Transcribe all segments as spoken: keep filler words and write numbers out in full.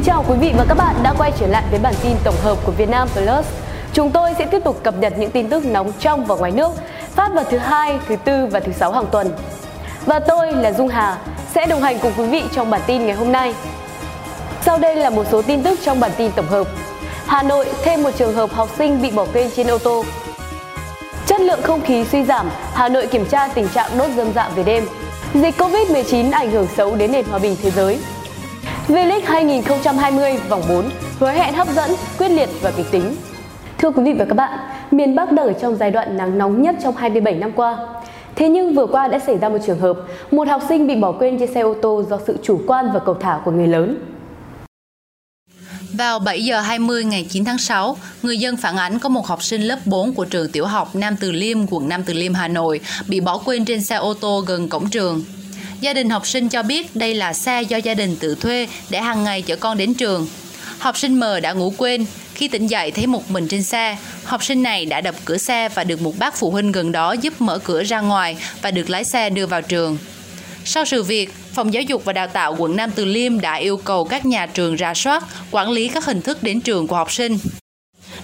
Kính chào quý vị và các bạn đã quay trở lại với bản tin tổng hợp của Vietnam Plus. Chúng tôi sẽ tiếp tục cập nhật những tin tức nóng trong và ngoài nước, phát vào thứ hai, thứ tư và thứ sáu hàng tuần. Và tôi là Dung Hà sẽ đồng hành cùng quý vị trong bản tin ngày hôm nay. Sau đây là một số tin tức trong bản tin tổng hợp. Hà Nội thêm một trường hợp học sinh bị bỏ quên trên ô tô. Chất lượng không khí suy giảm, Hà Nội kiểm tra tình trạng đốt rơm rạ về đêm. Dịch Covid mười chín ảnh hưởng xấu đến nền hòa bình thế giới. V-League hai nghìn không trăm hai mươi vòng bốn hứa hẹn hấp dẫn, quyết liệt và kịch tính. Thưa quý vị và các bạn, miền Bắc đang ở trong giai đoạn nắng nóng nhất trong hai mươi bảy năm qua. Thế nhưng vừa qua đã xảy ra một trường hợp, một học sinh bị bỏ quên trên xe ô tô do sự chủ quan và cầu thả của người lớn. Vào bảy giờ hai mươi ngày chín tháng sáu, người dân phản ánh có một học sinh lớp bốn của trường tiểu học Nam Từ Liêm, quận Nam Từ Liêm, Hà Nội bị bỏ quên trên xe ô tô gần cổng trường. Gia đình học sinh cho biết đây là xe do gia đình tự thuê để hàng ngày chở con đến trường. Học sinh M đã ngủ quên, khi tỉnh dậy thấy một mình trên xe. Học sinh này đã đập cửa xe và được một bác phụ huynh gần đó giúp mở cửa ra ngoài và được lái xe đưa vào trường. Sau sự việc, Phòng Giáo dục và Đào tạo quận Nam Từ Liêm đã yêu cầu các nhà trường rà soát, quản lý các hình thức đến trường của học sinh,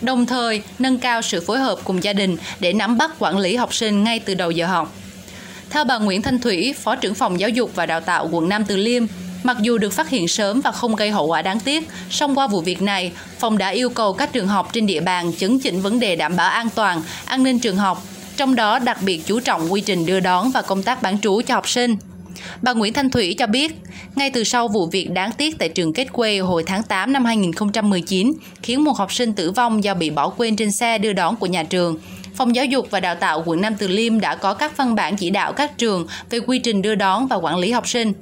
đồng thời nâng cao sự phối hợp cùng gia đình để nắm bắt quản lý học sinh ngay từ đầu giờ học. Theo bà Nguyễn Thanh Thủy, Phó trưởng Phòng Giáo dục và Đào tạo quận Nam Từ Liêm, mặc dù được phát hiện sớm và không gây hậu quả đáng tiếc, song qua vụ việc này, phòng đã yêu cầu các trường học trên địa bàn chấn chỉnh vấn đề đảm bảo an toàn, an ninh trường học, trong đó đặc biệt chú trọng quy trình đưa đón và công tác bán trú cho học sinh. Bà Nguyễn Thanh Thủy cho biết, ngay từ sau vụ việc đáng tiếc tại trường Kết Quê hồi tháng tám năm hai nghìn không trăm mười chín, khiến một học sinh tử vong do bị bỏ quên trên xe đưa đón của nhà trường, Phòng Giáo dục và Đào tạo quận Nam Từ Liêm đã có các văn bản chỉ đạo các trường về quy trình đưa đón và quản lý học sinh.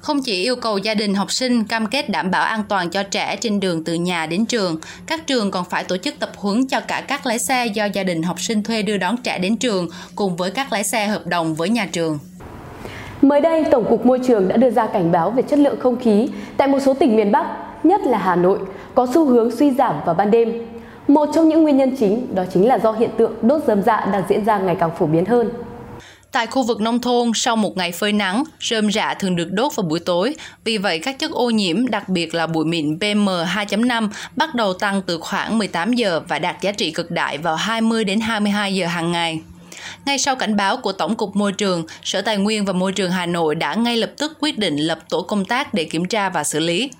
Không chỉ yêu cầu gia đình học sinh cam kết đảm bảo an toàn cho trẻ trên đường từ nhà đến trường, các trường còn phải tổ chức tập huấn cho cả các lái xe do gia đình học sinh thuê đưa đón trẻ đến trường cùng với các lái xe hợp đồng với nhà trường. Mới đây, Tổng cục Môi trường đã đưa ra cảnh báo về chất lượng không khí tại một số tỉnh miền Bắc, nhất là Hà Nội, có xu hướng suy giảm vào ban đêm. Một trong những nguyên nhân chính đó chính là do hiện tượng đốt rơm rạ đang diễn ra ngày càng phổ biến hơn. Tại khu vực nông thôn, sau một ngày phơi nắng, rơm rạ thường được đốt vào buổi tối. Vì vậy, các chất ô nhiễm, đặc biệt là bụi mịn P M hai chấm năm bắt đầu tăng từ khoảng mười tám giờ và đạt giá trị cực đại vào hai mươi đến hai mươi hai giờ hàng ngày. Ngay sau cảnh báo của Tổng cục Môi trường, Sở Tài nguyên và Môi trường Hà Nội đã ngay lập tức quyết định lập tổ công tác để kiểm tra và xử lý.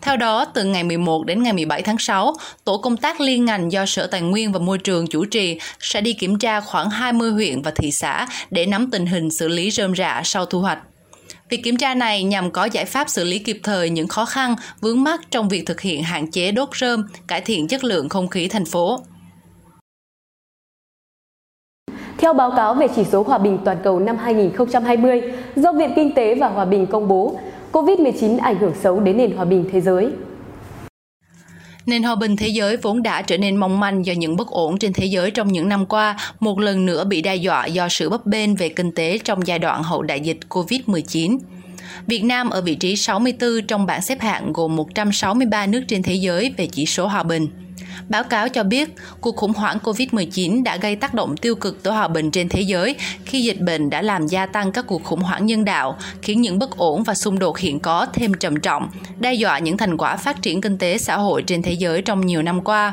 Theo đó, từ ngày mười một đến ngày mười bảy tháng sáu, tổ công tác liên ngành do Sở Tài nguyên và Môi trường chủ trì sẽ đi kiểm tra khoảng hai mươi huyện và thị xã để nắm tình hình xử lý rơm rạ sau thu hoạch. Việc kiểm tra này nhằm có giải pháp xử lý kịp thời những khó khăn, vướng mắc trong việc thực hiện hạn chế đốt rơm, cải thiện chất lượng không khí thành phố. Theo báo cáo về chỉ số hòa bình toàn cầu năm hai nghìn không trăm hai mươi do Viện Kinh tế và Hòa bình công bố, Covid mười chín ảnh hưởng xấu đến nền hòa bình thế giới. Nền hòa bình thế giới vốn đã trở nên mong manh do những bất ổn trên thế giới trong những năm qua, một lần nữa bị đe dọa do sự bấp bênh về kinh tế trong giai đoạn hậu đại dịch Covid mười chín. Việt Nam ở vị trí sáu mươi tư trong bảng xếp hạng gồm một trăm sáu mươi ba nước trên thế giới về chỉ số hòa bình. Báo cáo cho biết, cuộc khủng hoảng Covid mười chín đã gây tác động tiêu cực tới hòa bình trên thế giới khi dịch bệnh đã làm gia tăng các cuộc khủng hoảng nhân đạo, khiến những bất ổn và xung đột hiện có thêm trầm trọng, đe dọa những thành quả phát triển kinh tế xã hội trên thế giới trong nhiều năm qua.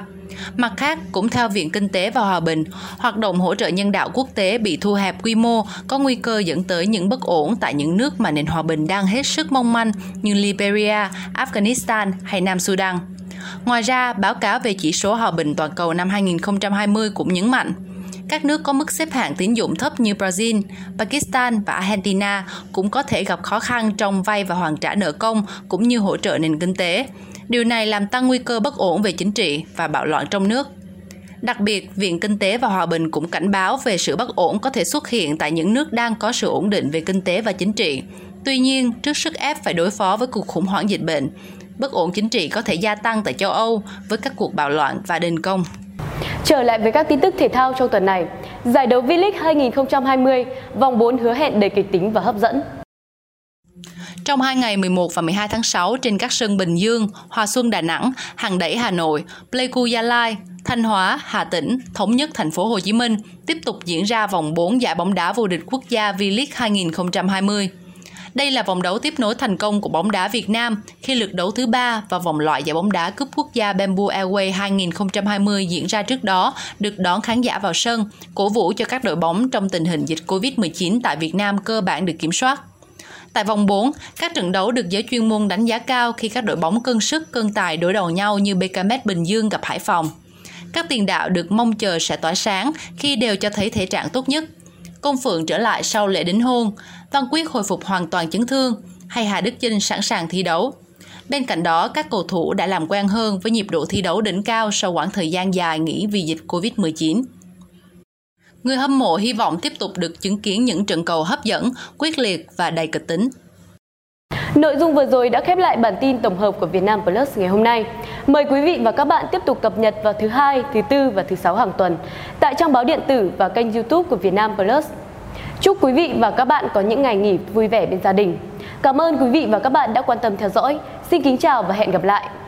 Mặt khác, cũng theo Viện Kinh tế và Hòa bình, hoạt động hỗ trợ nhân đạo quốc tế bị thu hẹp quy mô có nguy cơ dẫn tới những bất ổn tại những nước mà nền hòa bình đang hết sức mong manh như Liberia, Afghanistan hay Nam Sudan. Ngoài ra, báo cáo về chỉ số hòa bình toàn cầu năm hai nghìn không trăm hai mươi cũng nhấn mạnh, các nước có mức xếp hạng tín dụng thấp như Brazil, Pakistan và Argentina cũng có thể gặp khó khăn trong vay và hoàn trả nợ công cũng như hỗ trợ nền kinh tế. Điều này làm tăng nguy cơ bất ổn về chính trị và bạo loạn trong nước. Đặc biệt, Viện Kinh tế và Hòa bình cũng cảnh báo về sự bất ổn có thể xuất hiện tại những nước đang có sự ổn định về kinh tế và chính trị. Tuy nhiên, trước sức ép phải đối phó với cuộc khủng hoảng dịch bệnh, bất ổn chính trị có thể gia tăng tại châu Âu với các cuộc bạo loạn và đình công. Trở lại với các tin tức thể thao trong tuần này, giải đấu V-League hai nghìn không trăm hai mươi, vòng bốn hứa hẹn đầy kịch tính và hấp dẫn. Trong hai ngày mười một và mười hai tháng sáu trên các sân Bình Dương, Hòa Xuân Đà Nẵng, Hàng Đẩy Hà Nội, Pleiku Gia Lai, Thanh Hóa, Hà Tĩnh, Thống Nhất Thành phố Hồ Chí Minh tiếp tục diễn ra vòng bốn giải bóng đá vô địch quốc gia V-League hai nghìn không trăm hai mươi. Đây là vòng đấu tiếp nối thành công của bóng đá Việt Nam khi lượt đấu thứ ba và vòng loại giải bóng đá cúp quốc gia Bamboo Airways hai không hai không diễn ra trước đó được đón khán giả vào sân, cổ vũ cho các đội bóng trong tình hình dịch Covid mười chín tại Việt Nam cơ bản được kiểm soát. Tại vòng bốn, các trận đấu được giới chuyên môn đánh giá cao khi các đội bóng cân sức, cân tài đối đầu nhau như bê ca em Bình Dương gặp Hải Phòng. Các tiền đạo được mong chờ sẽ tỏa sáng khi đều cho thấy thể trạng tốt nhất. Công Phượng trở lại sau lễ đính hôn, Văn Quyết hồi phục hoàn toàn chấn thương, hay Hà Đức Chinh sẵn sàng thi đấu. Bên cạnh đó, các cầu thủ đã làm quen hơn với nhịp độ thi đấu đỉnh cao sau quãng thời gian dài nghỉ vì dịch Covid mười chín. Người hâm mộ hy vọng tiếp tục được chứng kiến những trận cầu hấp dẫn, quyết liệt và đầy kịch tính. Nội dung vừa rồi đã khép lại bản tin tổng hợp của Vietnam Plus ngày hôm nay. Mời quý vị và các bạn tiếp tục cập nhật vào thứ Hai, thứ Tư và thứ Sáu hàng tuần tại trang báo điện tử và kênh YouTube của Vietnam Plus. Chúc quý vị và các bạn có những ngày nghỉ vui vẻ bên gia đình. Cảm ơn quý vị và các bạn đã quan tâm theo dõi. Xin kính chào và hẹn gặp lại.